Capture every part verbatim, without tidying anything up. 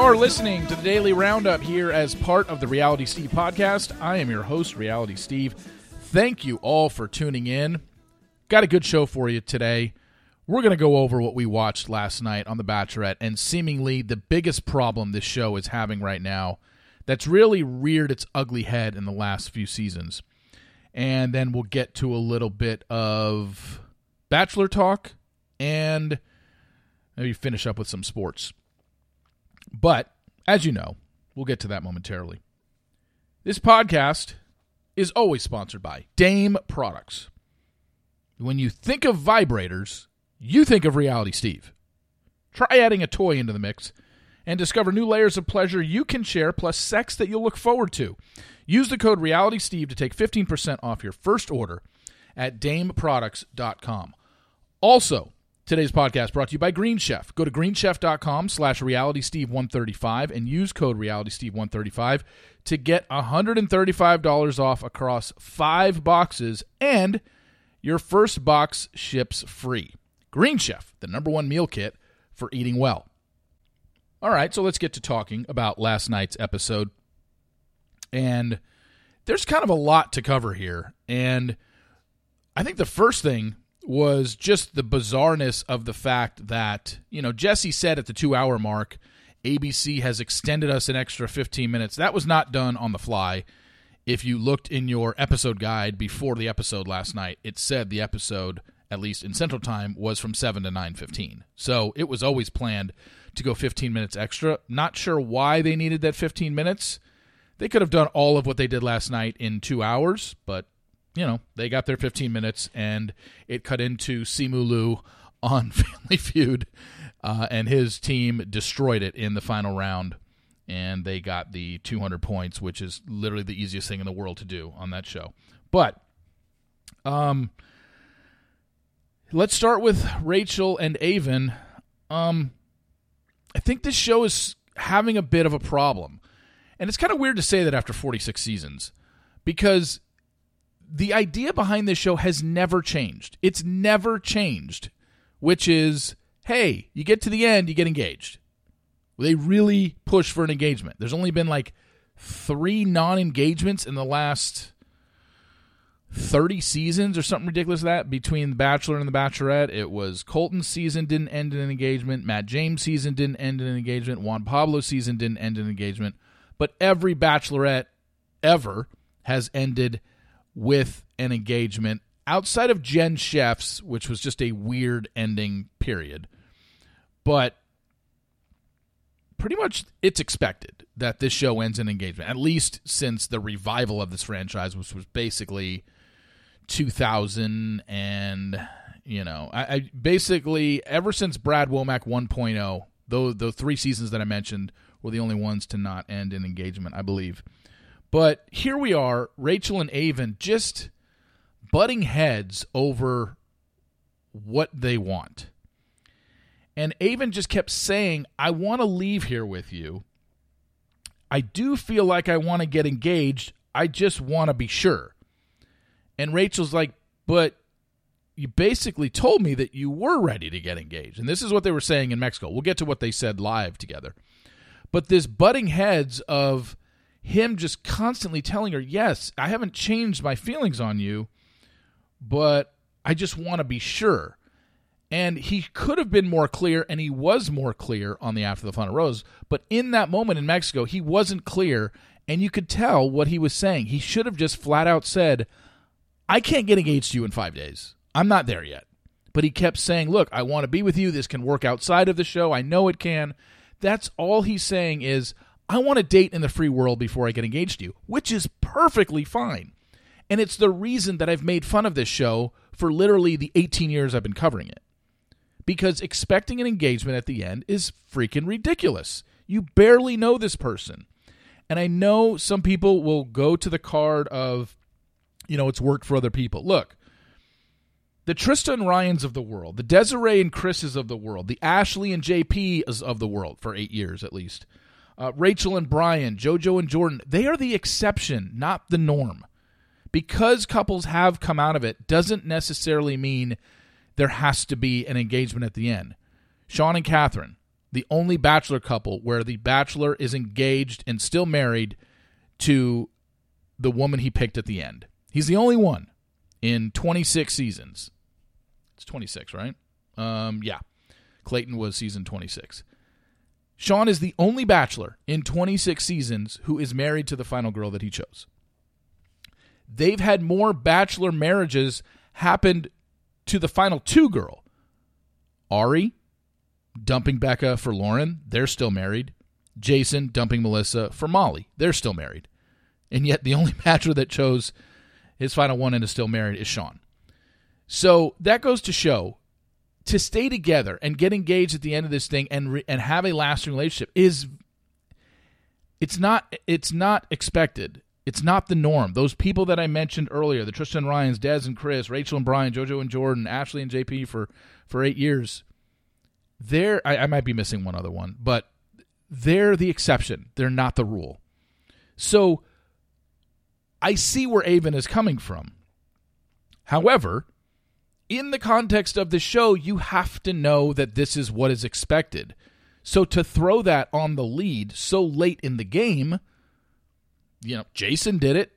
are listening to The Daily Roundup here as part of the Reality Steve podcast. I am your host, Reality Steve. Thank you all for tuning in. Got a good show for you today. We're going to go over what we watched last night on The Bachelorette and seemingly the biggest problem this show is having right now that's really reared its ugly head in the last few seasons. And then we'll get to a little bit of Bachelor talk and maybe finish up with some sports. But, as you know, we'll get to that momentarily. This podcast is always sponsored by Dame Products. When you think of vibrators, you think of Reality Steve. Try adding a toy into the mix and discover new layers of pleasure you can share, plus sex that you'll look forward to. Use the code RealitySteve to take fifteen percent off your first order at Dame Products dot com. Also, today's podcast brought to you by Green Chef. Go to green chef dot com slash reality steve one thirty-five and use code reality steve one thirty-five to get one hundred thirty-five dollars off across five boxes, and your first box ships free. Green Chef, the number one meal kit for eating well. All right, so let's get to talking about last night's episode. And there's kind of a lot to cover here. And I think the first thing was just the bizarreness of the fact that, you know, Jesse said at the two-hour mark, A B C has extended us an extra fifteen minutes. That was not done on the fly. If you looked in your episode guide before the episode last night, it said the episode, at least in Central Time, was from seven to nine fifteen. So it was always planned to go fifteen minutes extra. Not sure why they needed that fifteen minutes. They could have done all of what they did last night in two hours, but, you know, they got their fifteen minutes, and it cut into Simu Liu on Family Feud, uh, and his team destroyed it in the final round, and they got the two hundred points, which is literally the easiest thing in the world to do on that show. But um, let's start with Rachel and Aven. Um, I think this show is having a bit of a problem, and it's kind of weird to say that after forty-six seasons, because the idea behind this show has never changed. It's never changed, which is, hey, you get to the end, you get engaged. They really push for an engagement. There's only been like three non-engagements in the last thirty seasons or something ridiculous like that between The Bachelor and The Bachelorette. It was Colton's season didn't end in an engagement. Matt James' season didn't end in an engagement. Juan Pablo's season didn't end in an engagement. But every Bachelorette ever has ended with an engagement, outside of Jen Chef's, which was just a weird ending period. But pretty much it's expected that this show ends in engagement, at least since the revival of this franchise, which was basically two thousand, and, you know, I, I basically ever since Brad Womack one point oh, though the three seasons that I mentioned were the only ones to not end in engagement, I believe. But here we are, Rachel and Aven just butting heads over what they want. And Aven just kept saying, I want to leave here with you. I do feel like I want to get engaged. I just want to be sure. And Rachel's like, but you basically told me that you were ready to get engaged. And this is what they were saying in Mexico. We'll get to what they said live together. But this butting heads of him just constantly telling her, yes, I haven't changed my feelings on you, but I just want to be sure. And he could have been more clear, and he was more clear on the After the Final Rose, but in that moment in Mexico, he wasn't clear, and you could tell what he was saying. He should have just flat out said, I can't get engaged to you in five days. I'm not there yet. But he kept saying, look, I want to be with you. This can work outside of the show. I know it can. That's all he's saying is, I want to date in the free world before I get engaged to you, which is perfectly fine. And it's the reason that I've made fun of this show for literally the eighteen years I've been covering it. Because expecting an engagement at the end is freaking ridiculous. You barely know this person. And I know some people will go to the card of, you know, it's worked for other people. Look, the Trista and Ryans of the world, the Desiree and Chris's of the world, the Ashley and J P's of the world, for eight years at least, Uh, Rachel and Brian, JoJo and Jordan, they are the exception, not the norm. Because couples have come out of it doesn't necessarily mean there has to be an engagement at the end. Sean and Catherine, the only Bachelor couple where the Bachelor is engaged and still married to the woman he picked at the end. He's the only one in twenty-six seasons. It's twenty-six, right? Um, yeah. Clayton was season twenty-six. Sean is the only Bachelor in twenty-six seasons who is married to the final girl that he chose. They've had more Bachelor marriages happened to the final two girl. Ari, dumping Becca for Lauren, they're still married. Jason, dumping Melissa for Molly, they're still married. And yet the only Bachelor that chose his final one and is still married is Sean. So that goes to show, to stay together and get engaged at the end of this thing and re- and have a lasting relationship is, it's not it's not expected. It's not the norm. Those people that I mentioned earlier, the Tristan Ryans, Dez and Chris, Rachel and Brian, JoJo and Jordan, Ashley and J P for, for eight years, they're, I, I might be missing one other one, but they're the exception. They're not the rule. So I see where Aven is coming from. However, in the context of the show, you have to know that this is what is expected. So to throw that on the lead so late in the game, you know, Jason did it.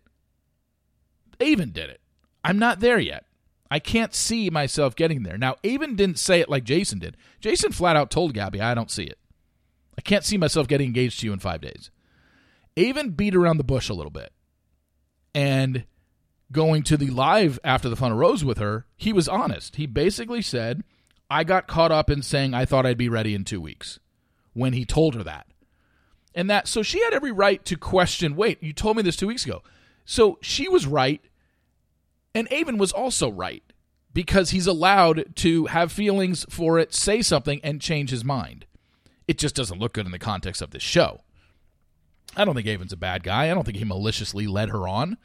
Aven did it. I'm not there yet. I can't see myself getting there. Now, Aven didn't say it like Jason did. Jason flat out told Gabby, I don't see it. I can't see myself getting engaged to you in five days. Aven beat around the bush a little bit. And going to the live after the final rose with her, he was honest. He basically said, I got caught up in saying I thought I'd be ready in two weeks when he told her that. And that, so she had every right to question, wait, you told me this two weeks ago. So she was right. And Aven was also right because he's allowed to have feelings for it, say something, and change his mind. It just doesn't look good in the context of this show. I don't think Aven's a bad guy. I don't think he maliciously led her on.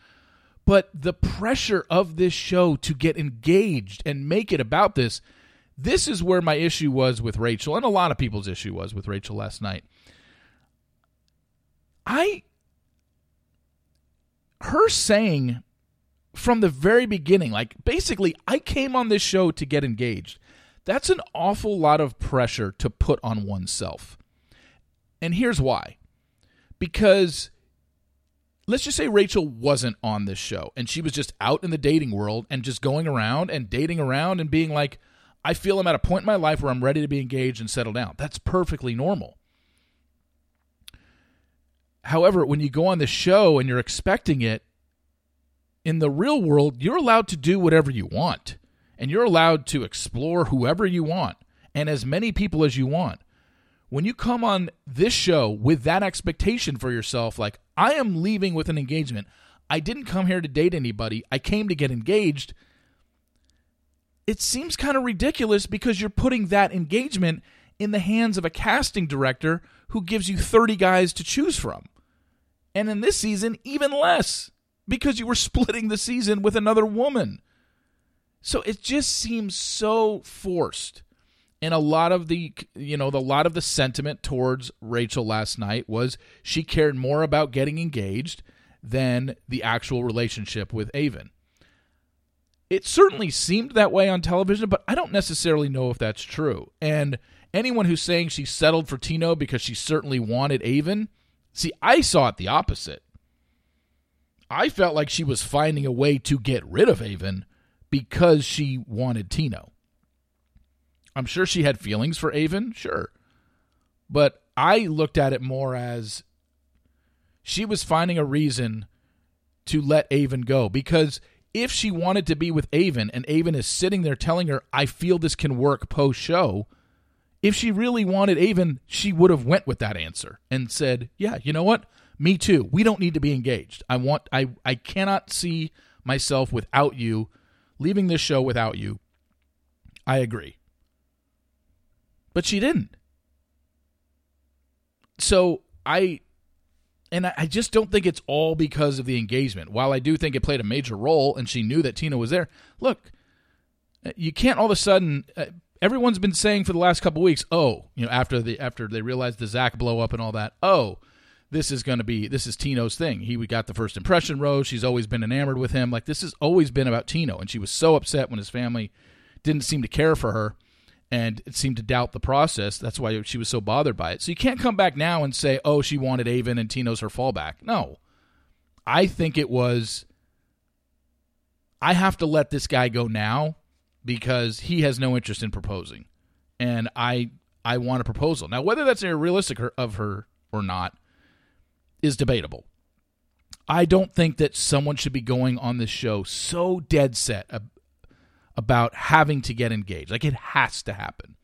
But the pressure of this show to get engaged and make it about this, this is where my issue was with Rachel, and a lot of people's issue was with Rachel last night. I, her saying from the very beginning, like basically, I came on this show to get engaged. That's an awful lot of pressure to put on oneself. And here's why. Because let's just say Rachel wasn't on this show and she was just out in the dating world and just going around and dating around and being like, I feel I'm at a point in my life where I'm ready to be engaged and settle down. That's perfectly normal. However, when you go on the show and you're expecting it, in the real world, you're allowed to do whatever you want and you're allowed to explore whoever you want and as many people as you want. When you come on this show with that expectation for yourself, like, I am leaving with an engagement. I didn't come here to date anybody. I came to get engaged. It seems kind of ridiculous because you're putting that engagement in the hands of a casting director who gives you thirty guys to choose from. And in this season, even less because you were splitting the season with another woman. So it just seems so forced. And a lot of the, you know, the lot of the sentiment towards Rachel last night was she cared more about getting engaged than the actual relationship with Aven. It certainly seemed that way on television, but I don't necessarily know if that's true. And anyone who's saying she settled for Tino because she certainly wanted Aven, see, I saw it the opposite. I felt like she was finding a way to get rid of Aven because she wanted Tino. I'm sure she had feelings for Aven, sure. But I looked at it more as she was finding a reason to let Aven go. Because if she wanted to be with Aven and Aven is sitting there telling her, I feel this can work post-show, if she really wanted Aven, she would have went with that answer and said, yeah, you know what? Me too. We don't need to be engaged. I want. I, I cannot see myself without you, leaving this show without you. I agree. But she didn't. So I, and I just don't think it's all because of the engagement. While I do think it played a major role and she knew that Tina was there, look, you can't all of a sudden, uh, everyone's been saying for the last couple weeks, oh, you know, after the after they realized the Zach blow up and all that, oh, this is going to be, this is Tino's thing. He got the first impression rose. She's always been enamored with him. Like this has always been about Tino. And she was so upset when his family didn't seem to care for her. and it seemed to doubt the process. That's why she was so bothered by it. So you can't come back now and say, oh, she wanted Aven and Tino's her fallback. No. I think it was, I have to let this guy go now because he has no interest in proposing. And I I want a proposal. Now, whether that's unrealistic of her or not is debatable. I don't think that someone should be going on this show so dead set ab- about having to get engaged. Like, it has to happen.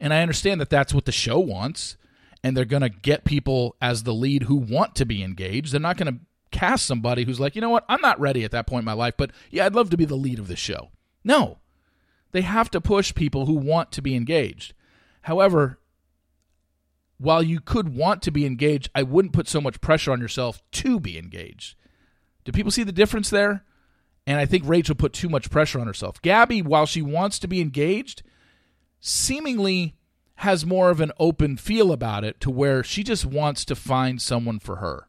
And I understand that that's what the show wants, and they're going to get people as the lead who want to be engaged. They're not going to cast somebody who's like, you know what, I'm not ready at that point in my life, but yeah, I'd love to be the lead of the show. No. They have to push people who want to be engaged. However, while you could want to be engaged, I wouldn't put so much pressure on yourself to be engaged. Do people see the difference there? And I think Rachel put too much pressure on herself. Gabby, while she wants to be engaged, seemingly has more of an open feel about it to where she just wants to find someone for her.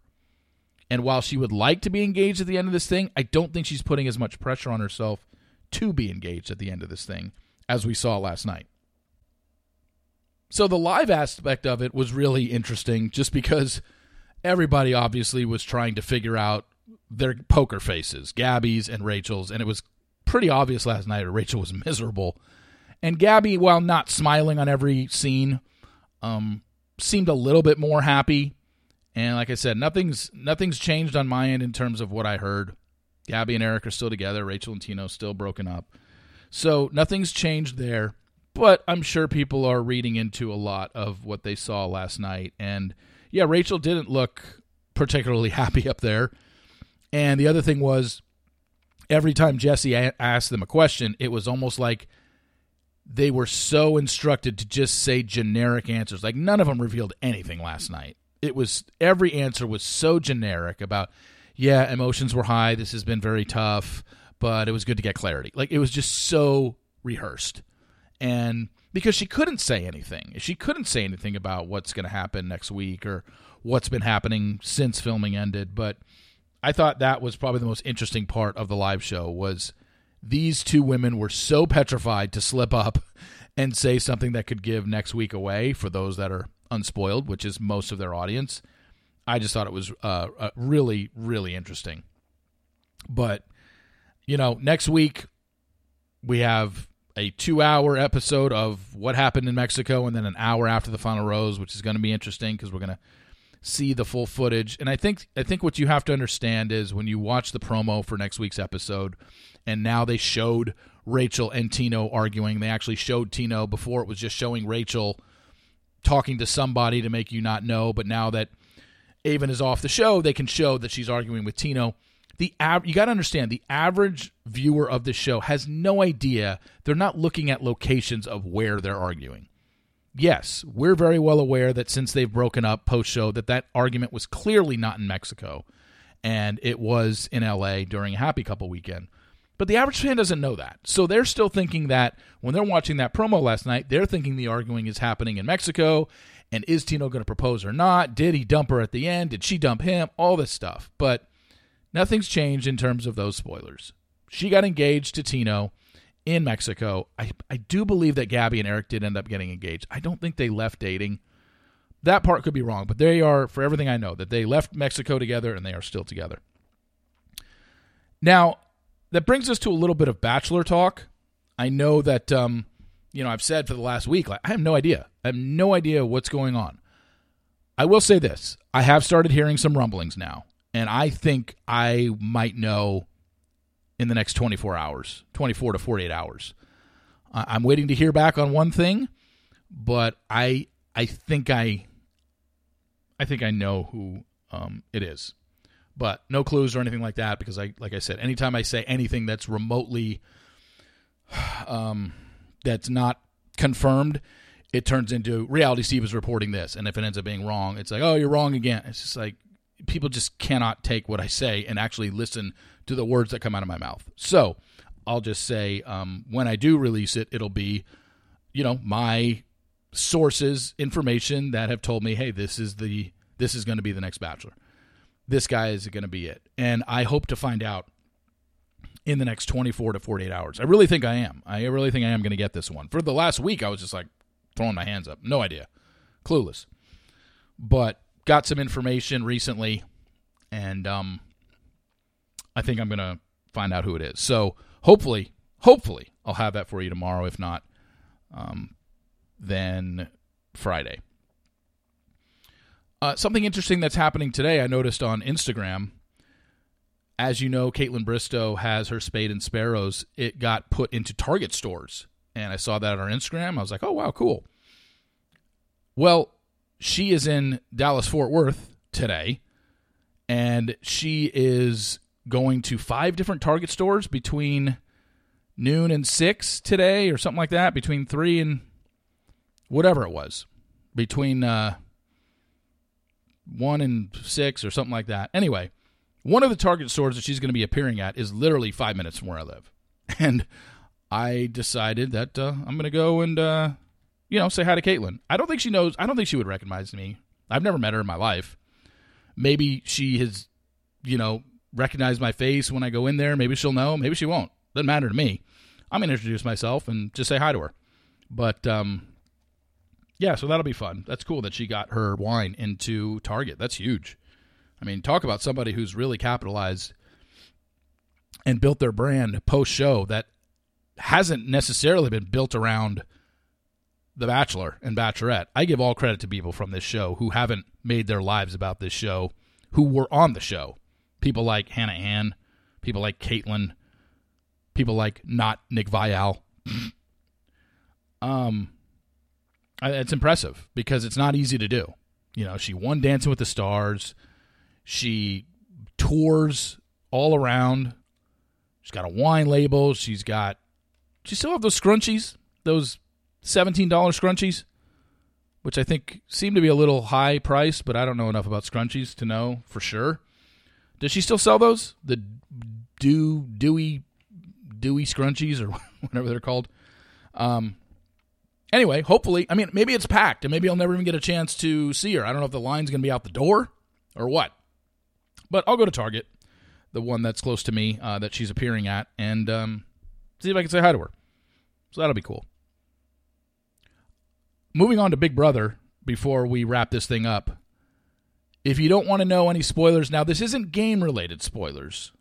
And while she would like to be engaged at the end of this thing, I don't think she's putting as much pressure on herself to be engaged at the end of this thing, as we saw last night. So the live aspect of it was really interesting just because everybody obviously was trying to figure out their poker faces, Gabby's and Rachel's, and it was pretty obvious last night that Rachel was miserable. And Gabby, while not smiling on every scene, um, seemed a little bit more happy. And like I said, nothing's nothing's changed on my end in terms of what I heard. Gabby and Eric are still together. Rachel and Tino still broken up. So nothing's changed there. But I'm sure people are reading into a lot of what they saw last night. And yeah, Rachel didn't look particularly happy up there. And the other thing was, every time Jesse asked them a question, it was almost like they were so instructed to just say generic answers. Like, none of them revealed anything last night. It was, every answer was so generic about, yeah, emotions were high. This has been very tough, but it was good to get clarity. Like, it was just so rehearsed. And because she couldn't say anything, she couldn't say anything about what's going to happen next week or what's been happening since filming ended. But I thought that was probably the most interesting part of the live show was these two women were so petrified to slip up and say something that could give next week away for those that are unspoiled, which is most of their audience. I just thought it was uh, uh, really, really interesting. But, you know, next week we have a two-hour episode of what happened in Mexico and then an hour after the final rose, which is going to be interesting because we're going to see the full footage. And I think I think what you have to understand is when you watch the promo for next week's episode, and now they showed Rachel and Tino arguing. They actually showed Tino before. It was just showing Rachel talking to somebody to make you not know. But now that Aven is off the show, they can show that she's arguing with Tino. The av- you got to understand, the average viewer of this show has no idea. They're not looking at locations of where they're arguing. Yes, we're very well aware that since they've broken up post-show that that argument was clearly not in Mexico and it was in L A during Happy Couple weekend. But the average fan doesn't know that. So they're still thinking that when they're watching that promo last night, they're thinking the arguing is happening in Mexico and is Tino going to propose or not? Did he dump her at the end? Did she dump him? All this stuff. But nothing's changed in terms of those spoilers. She got engaged to Tino in Mexico. I, I do believe that Gabby and Eric did end up getting engaged. I don't think they left dating. That part could be wrong, but they are, for everything I know, that they left Mexico together and they are still together. Now, that brings us to a little bit of Bachelor talk. I know that, um, you know, I've said for the last week, like, I have no idea. I have no idea what's going on. I will say this. I have started hearing some rumblings now. And I think I might know in the next twenty-four hours, twenty-four to forty-eight hours. I'm waiting to hear back on one thing, but I I think I I think I know who um, it is. But no clues or anything like that because, I like I said, anytime I say anything that's remotely um, that's not confirmed, it turns into Reality Steve is reporting this. And if it ends up being wrong, it's like, oh, you're wrong again. It's just like, people just cannot take what I say and actually listen to the words that come out of my mouth. So I'll just say um, when I do release it, it'll be, you know, my sources, information that have told me, hey, this is the this is going to be the next Bachelor. This guy is going to be it. And I hope to find out in the next twenty-four to forty-eight hours. I really think I am. I really think I am going to get this one. For the last week, I was just like throwing my hands up. No idea. Clueless. But got some information recently, and um, I think I'm going to find out who it is. So hopefully, hopefully I'll have that for you tomorrow. If not, um, then Friday. Uh, something interesting that's happening today I noticed on Instagram. As you know, Caitlin Bristow has her Spade and Sparrows. It got put into Target stores. And I saw that on her Instagram. I was like, oh, wow, cool. Well, she is in Dallas-Fort Worth today. And she is going to five different Target stores between noon and six today or something like that. Between three and whatever it was. Between uh, one and six or something like that. Anyway. One of the Target stores that she's going to be appearing at is literally five minutes from where I live. And I decided that uh, I'm going to go and, uh, you know, say hi to Caitlin. I don't think she knows. I don't think she would recognize me. I've never met her in my life. Maybe she has, you know, recognized my face when I go in there. Maybe she'll know. Maybe she won't. Doesn't matter to me. I'm going to introduce myself and just say hi to her. But, um, yeah, so that'll be fun. That's cool that she got her wine into Target. That's huge. I mean, talk about somebody who's really capitalized and built their brand post-show that hasn't necessarily been built around The Bachelor and Bachelorette. I give all credit to people from this show who haven't made their lives about this show, who were on the show. People like Hannah Ann, people like Caitlin, people like not Nick Vial. um, it's impressive because it's not easy to do. You know, she won Dancing with the Stars. She tours all around. She's got a wine label. She's got, she still have those scrunchies, those seventeen dollar scrunchies, which I think seem to be a little high priced, but I don't know enough about scrunchies to know for sure. Does she still sell those? The dew, dewy, dewy scrunchies or whatever they're called. Um, anyway, hopefully, I mean, maybe it's packed and maybe I'll never even get a chance to see her. I don't know if the line's going to be out the door or what. But I'll go to Target, the one that's close to me uh, that she's appearing at, and um, see if I can say hi to her. So that'll be cool. Moving on to Big Brother before we wrap this thing up. If you don't want to know any spoilers, now this isn't game-related spoilers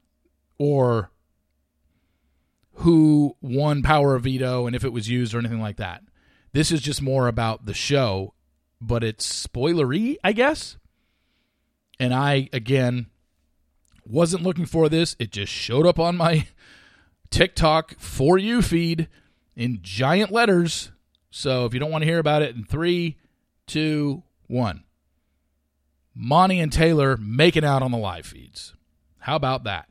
or who won Power of Veto and if it was used or anything like that. This is just more about the show, but it's spoilery, I guess. And I, again, wasn't looking for this. It just showed up on my TikTok For You feed in giant letters. So if you don't want to hear about it, in three, two, one. Monte and Taylor making out on the live feeds. How about that?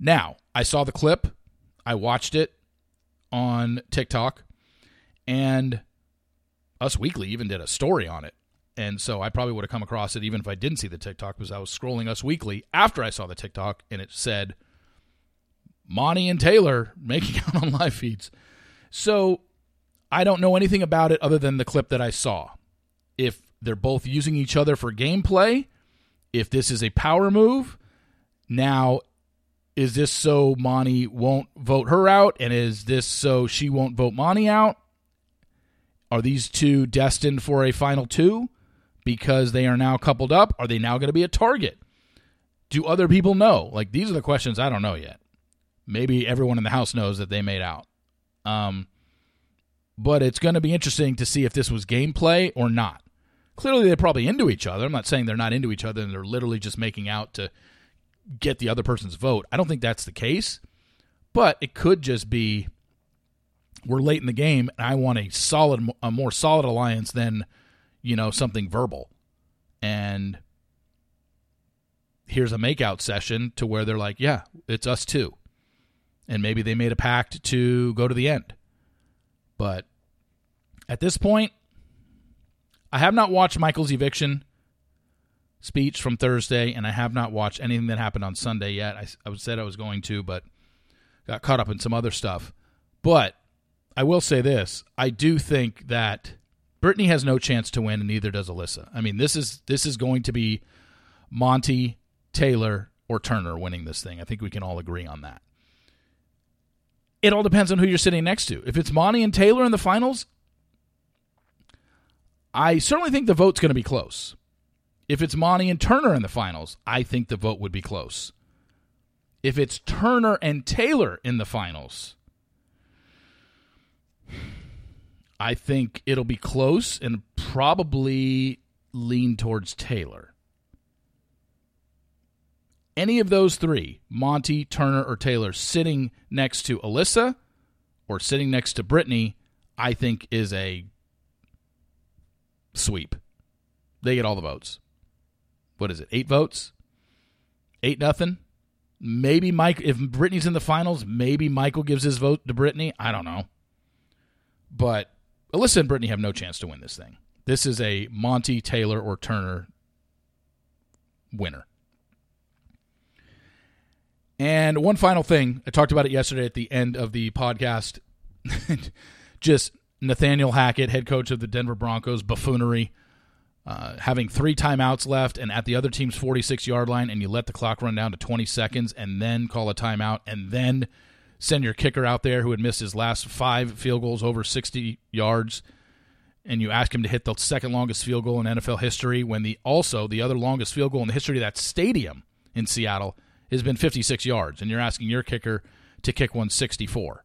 Now, I saw the clip. I watched it on TikTok. And Us Weekly even did a story on it. And so I probably would have come across it even if I didn't see the TikTok because I was scrolling Us Weekly after I saw the TikTok and it said Monte and Taylor making out on live feeds. So I don't know anything about it other than the clip that I saw. If they're both using each other for gameplay, if this is a power move, now is this so Monte won't vote her out? And is this so she won't vote Monte out? Are these two destined for a final two? Because they are now coupled up, are they now going to be a target? Do other people know? Like, these are the questions I don't know yet. Maybe everyone in the house knows that they made out. Um, but it's going to be interesting to see if this was gameplay or not. Clearly, they're probably into each other. I'm not saying they're not into each other and they're literally just making out to get the other person's vote. I don't think that's the case. But it could just be we're late in the game and I want a solid, a more solid alliance than, you know, something verbal. And here's a makeout session to where they're like, yeah, it's us too. And maybe they made a pact to go to the end. But at this point, I have not watched Michael's eviction speech from Thursday, and I have not watched anything that happened on Sunday yet. I, I said I was going to, but got caught up in some other stuff. But I will say this. I do think that Brittany has no chance to win, and neither does Alyssa. I mean, this is this is going to be Monte, Taylor, or Turner winning this thing. I think we can all agree on that. It all depends on who you're sitting next to. If it's Monte and Taylor in the finals, I certainly think the vote's going to be close. If it's Monte and Turner in the finals, I think the vote would be close. If it's Turner and Taylor in the finals, I think it'll be close and probably lean towards Taylor. Any of those three, Monte, Turner, or Taylor, sitting next to Alyssa or sitting next to Brittany, I think is a sweep. They get all the votes. What is it? Eight votes? Eight nothing? Maybe Mike, if Brittany's in the finals, maybe Michael gives his vote to Brittany. I don't know. But Alyssa and Brittany have no chance to win this thing. This is a Monte, Taylor, or Turner winner. And one final thing, I talked about it yesterday at the end of the podcast. Just Nathaniel Hackett, head coach of the Denver Broncos, buffoonery, uh, having three timeouts left and at the other team's forty-six-yard line, and you let the clock run down to twenty seconds and then call a timeout and then send your kicker out there who had missed his last five field goals over sixty yards, and you ask him to hit the second longest field goal in N F L history when the also the other longest field goal in the history of that stadium in Seattle has been fifty-six yards, and you're asking your kicker to kick one sixty-four.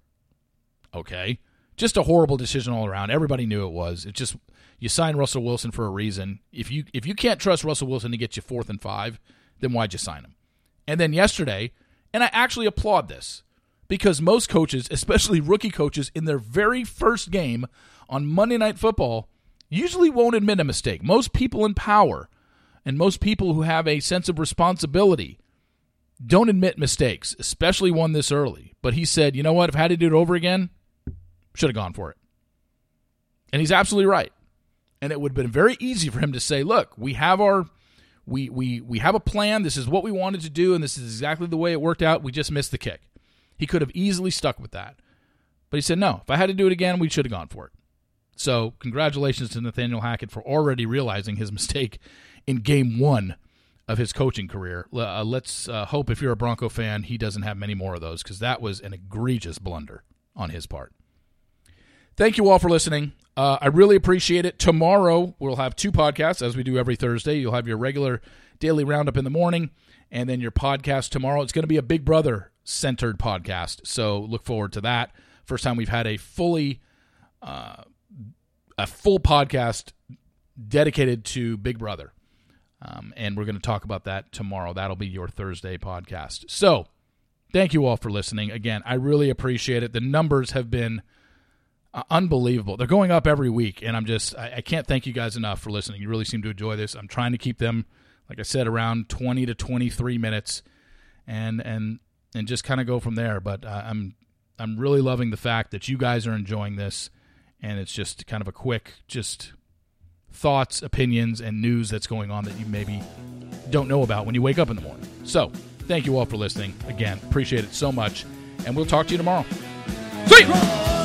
Okay. Just a horrible decision all around. Everybody knew it was. It just, you signed Russell Wilson for a reason. If you if you can't trust Russell Wilson to get you fourth and five, then why'd you sign him? And then yesterday, and I actually applaud this, because most coaches, especially rookie coaches, in their very first game on Monday Night Football, usually won't admit a mistake. Most people in power and most people who have a sense of responsibility don't admit mistakes, especially one this early. But he said, you know what, if I had to do it over again, should have gone for it. And he's absolutely right. And it would have been very easy for him to say, look, we have our we we we have a plan, this is what we wanted to do, and this is exactly the way it worked out, we just missed the kick. He could have easily stuck with that. But he said, no, if I had to do it again, we should have gone for it. So congratulations to Nathaniel Hackett for already realizing his mistake in game one of his coaching career. Uh, let's uh, hope if you're a Bronco fan, he doesn't have many more of those, because that was an egregious blunder on his part. Thank you all for listening. Uh, I really appreciate it. Tomorrow we'll have two podcasts, as we do every Thursday. You'll have your regular daily roundup in the morning, and then your podcast tomorrow. It's going to be a Big Brother-centered podcast, so look forward to that. First time we've had a fully uh, a full podcast dedicated to Big Brother. Um, and we're going to talk about that tomorrow. That'll be your Thursday podcast. So thank you all for listening. Again, I really appreciate it. The numbers have been uh, unbelievable. They're going up every week, and I'm just, I, I can't thank you guys enough for listening. You really seem to enjoy this. I'm trying to keep them, like I said, around twenty to twenty-three minutes and and and just kind of go from there. But uh, I'm I'm really loving the fact that you guys are enjoying this, and it's just kind of a quick, just thoughts, opinions, and news that's going on that you maybe don't know about when you wake up in the morning. So, thank you all for listening. Again, appreciate it so much, and we'll talk to you tomorrow. See you!